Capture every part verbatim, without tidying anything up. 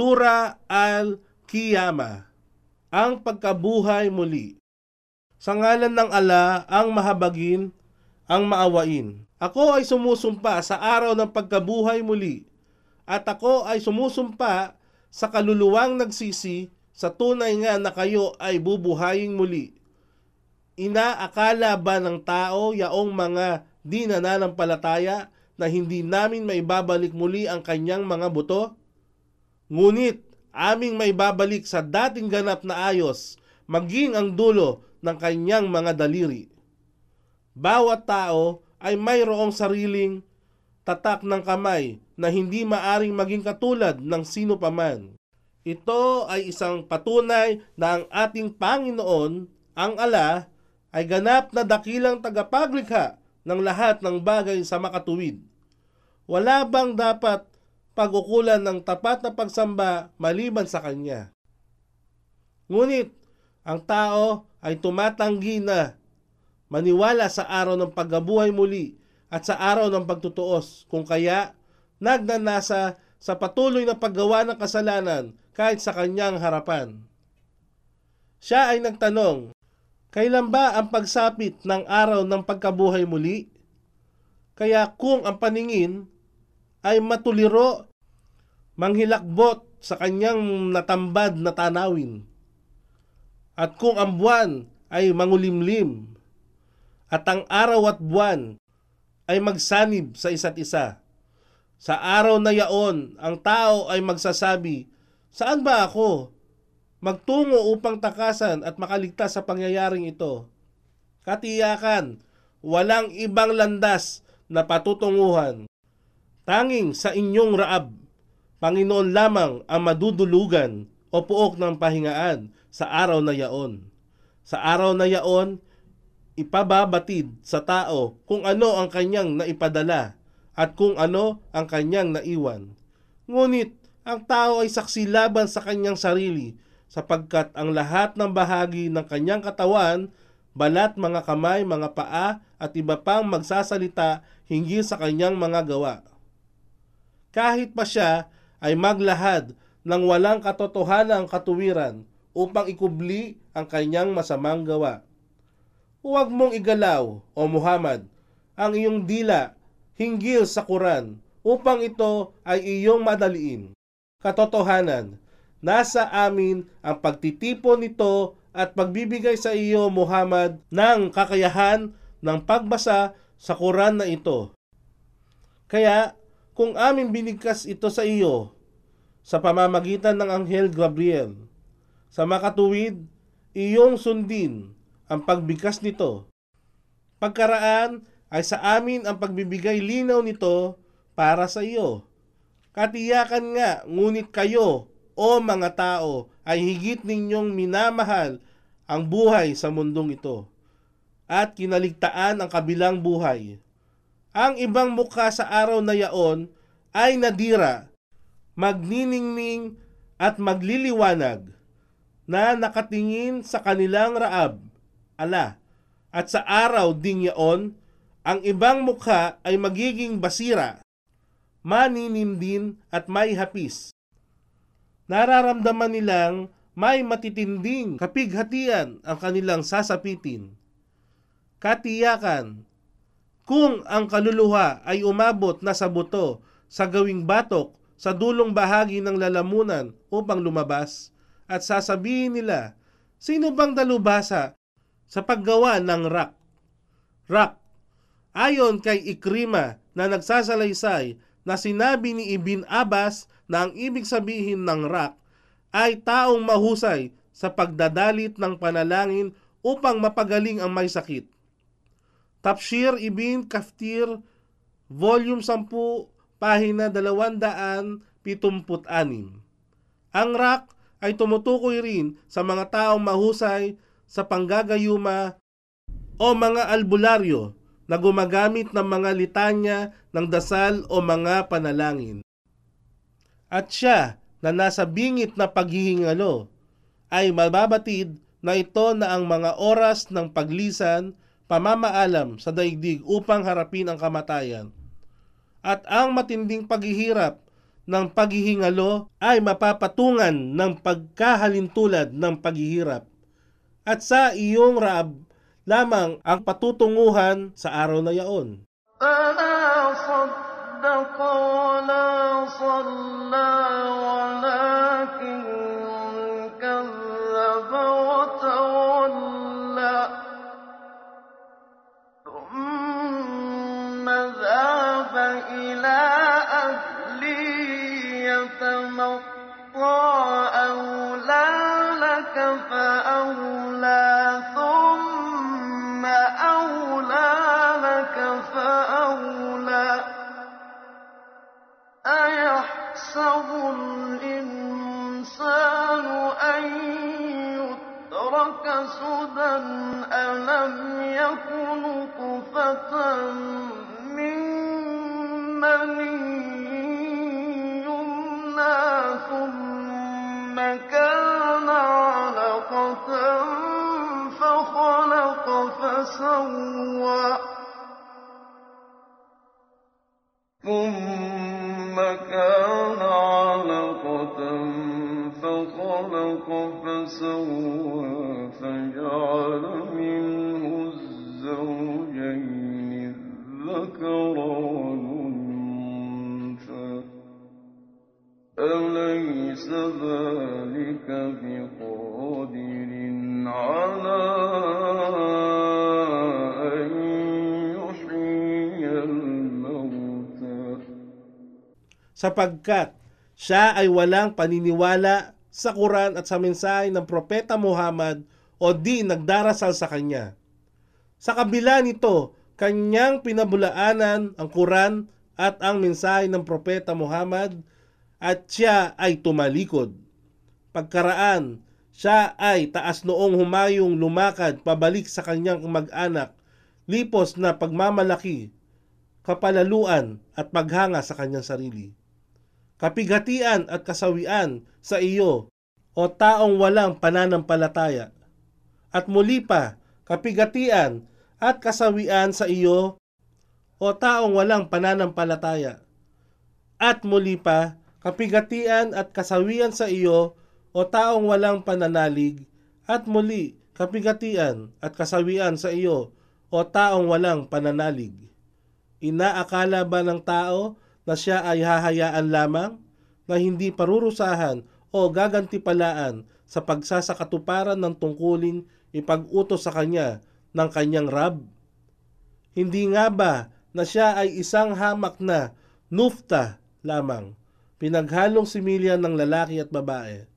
Sura al-Qiyama, ang pagkabuhay muli. Sa ngalan ng Ala, ang mahabagin, ang maawain. Ako ay sumusumpa sa araw ng pagkabuhay muli, at ako ay sumusumpa sa kaluluwang nagsisi, sa tunay nga na kayo ay bubuhayin muli. Inaakala ba ng tao, yaong mga di nananampalataya, na hindi namin maibabalik muli ang kanyang mga buto? Ngunit aming may babalik sa dating ganap na ayos, maging ang dulo ng kanyang mga daliri. Bawat tao ay mayroong sariling tatak ng kamay na hindi maaring maging katulad ng sino paman. Ito ay isang patunay na ang ating Panginoon, ang Allah, ay ganap na dakilang tagapaglikha ng lahat ng bagay sa makatuwid. Wala bang dapat pagukulan ng tapat na pagsamba maliban sa Kanya? Ngunit, ang tao ay tumatanggi na maniwala sa araw ng pagkabuhay muli at sa araw ng pagtutuos, kung kaya nagnanasa sa patuloy na paggawa ng kasalanan kahit sa kanyang harapan. Siya ay nagtanong, kailan ba ang pagsapit ng araw ng pagkabuhay muli? Kaya kung ang paningin ay matuliro, manghilakbot sa kanyang natambad na tanawin, at kung ang buwan ay mangulimlim, at ang araw at buwan ay magsanib sa isa't isa. Sa araw na yaon, ang tao ay magsasabi, saan ba ako? Magtungo upang takasan at makaligtas sa pangyayaring ito. Katiyakan, walang ibang landas na patutunguhan. Tanging sa inyong Raab, Panginoon lamang ang madudulugan o puok ng pahingaan sa araw na yaon. Sa araw na yaon, ipababatid sa tao kung ano ang kanyang naipadala at kung ano ang kanyang naiwan. Ngunit ang tao ay saksi laban sa kanyang sarili, sapagkat ang lahat ng bahagi ng kanyang katawan, balat, mga kamay, mga paa at iba pang magsasalita hinggil sa kanyang mga gawa. Kahit pa siya ay maglahad ng walang katotohanan ang katuwiran upang ikubli ang kanyang masamang gawa. Huwag mong igalaw, O Muhammad, ang iyong dila hinggil sa Quran upang ito ay iyong madaliin. Katotohanan, nasa amin ang pagtitipon nito at pagbibigay sa iyo, Muhammad, ng kakayahan ng pagbasa sa Quran na ito. Kaya kung amin binigkas ito sa iyo sa pamamagitan ng Anghel Gabriel, sa makatuwid, iyong sundin ang pagbigkas nito. Pagkaraan ay sa amin ang pagbibigay linaw nito para sa iyo. Katiyakan nga, ngunit kayo, o mga tao, ay higit ninyong minamahal ang buhay sa mundong ito at kinaligtaan ang kabilang buhay. Ang ibang mukha sa araw na yaon ay nadira, magniningning at magliliwanag na nakatingin sa kanilang Raab, Ala, at sa araw ding yaon, ang ibang mukha ay magiging basira, maninindin at may hapis. Nararamdaman nilang may matitinding kapighatian ang kanilang sasapitin. Katiyakan, kung ang kaluluwa ay umabot na sa buto, sa gawing batok, sa dulong bahagi ng lalamunan upang lumabas, at sasabihin nila, sino bang dalubhasa sa paggawa ng rak? Rak, ayon kay Ikrima na nagsasalaysay na sinabi ni Ibn Abbas na ang ibig sabihin ng rak ay taong mahusay sa pagdadalit ng panalangin upang mapagaling ang may sakit. Tafsir ibn Kathir, Volume ten, Pahina two seventy-six. Ang rak ay tumutukoy rin sa mga taong mahusay sa panggagayuma o mga albularyo na gumagamit ng mga litanya ng dasal o mga panalangin. At siya na nasa bingit na paghihingalo ay mababatid na ito na ang mga oras ng paglisan, pamamaalam sa daigdig upang harapin ang kamatayan. At ang matinding paghihirap ng paghihingalo ay mapapatungan ng pagkahalintulad ng paghihirap. At sa iyong Raab lamang ang patutunguhan sa araw na yaon. فأولى ثم أولى لم يكن نطفة من مني يمنى ثم كان علقة فخلق فسوى ثم كان علقة فخلق فسوى فجعل منه الزوجين الذكر والأنثى أليس ذلك بقادر على أن يحيي الموتى sapagkat siya ay walang paniniwala sa Quran at sa mensahe ng Propeta Muhammad o di nagdarasal sa kanya. Sa kabila nito, kanyang pinabulaanan ang Quran at ang mensahe ng Propeta Muhammad at siya ay tumalikod. Pagkaraan, siya ay taas noong humayong lumakad pabalik sa kanyang mag-anak, lipos na pagmamalaki, kapalaluan at paghanga sa kanyang sarili. Kapighatian at kasawian sa iyo o taong walang pananampalataya. At muli pa, kapigatian at kasawian sa iyo o taong walang pananampalataya. At muli pa, kapigatian at kasawian sa iyo o taong walang pananalig. At muli, kapigatian at kasawian sa iyo o taong walang pananalig. Inaakala ba ng tao na siya ay hahayaan lamang na hindi parurusahan o gagantipalaan sa pagsasakatuparan ng tungkulin ipag-utos sa kanya ng kanyang Rab? Hindi nga ba na siya ay isang hamak na nufta lamang, pinaghalong similya ng lalaki at babae?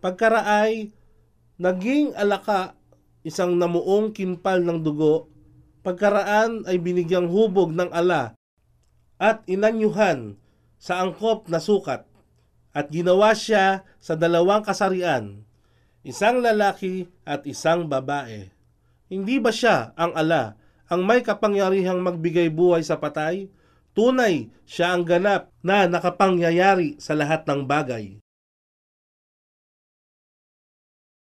Pagkaraay, naging alaka, isang namuong kimpal ng dugo, pagkaraan ay binigyang hubog ng ala at inanyuhan sa angkop na sukat, at ginawa siya sa dalawang kasarian, isang lalaki at isang babae. Hindi ba siya ang Ala, ang may kapangyarihang magbigay buhay sa patay? Tunay, siya ang ganap na nakapangyayari sa lahat ng bagay.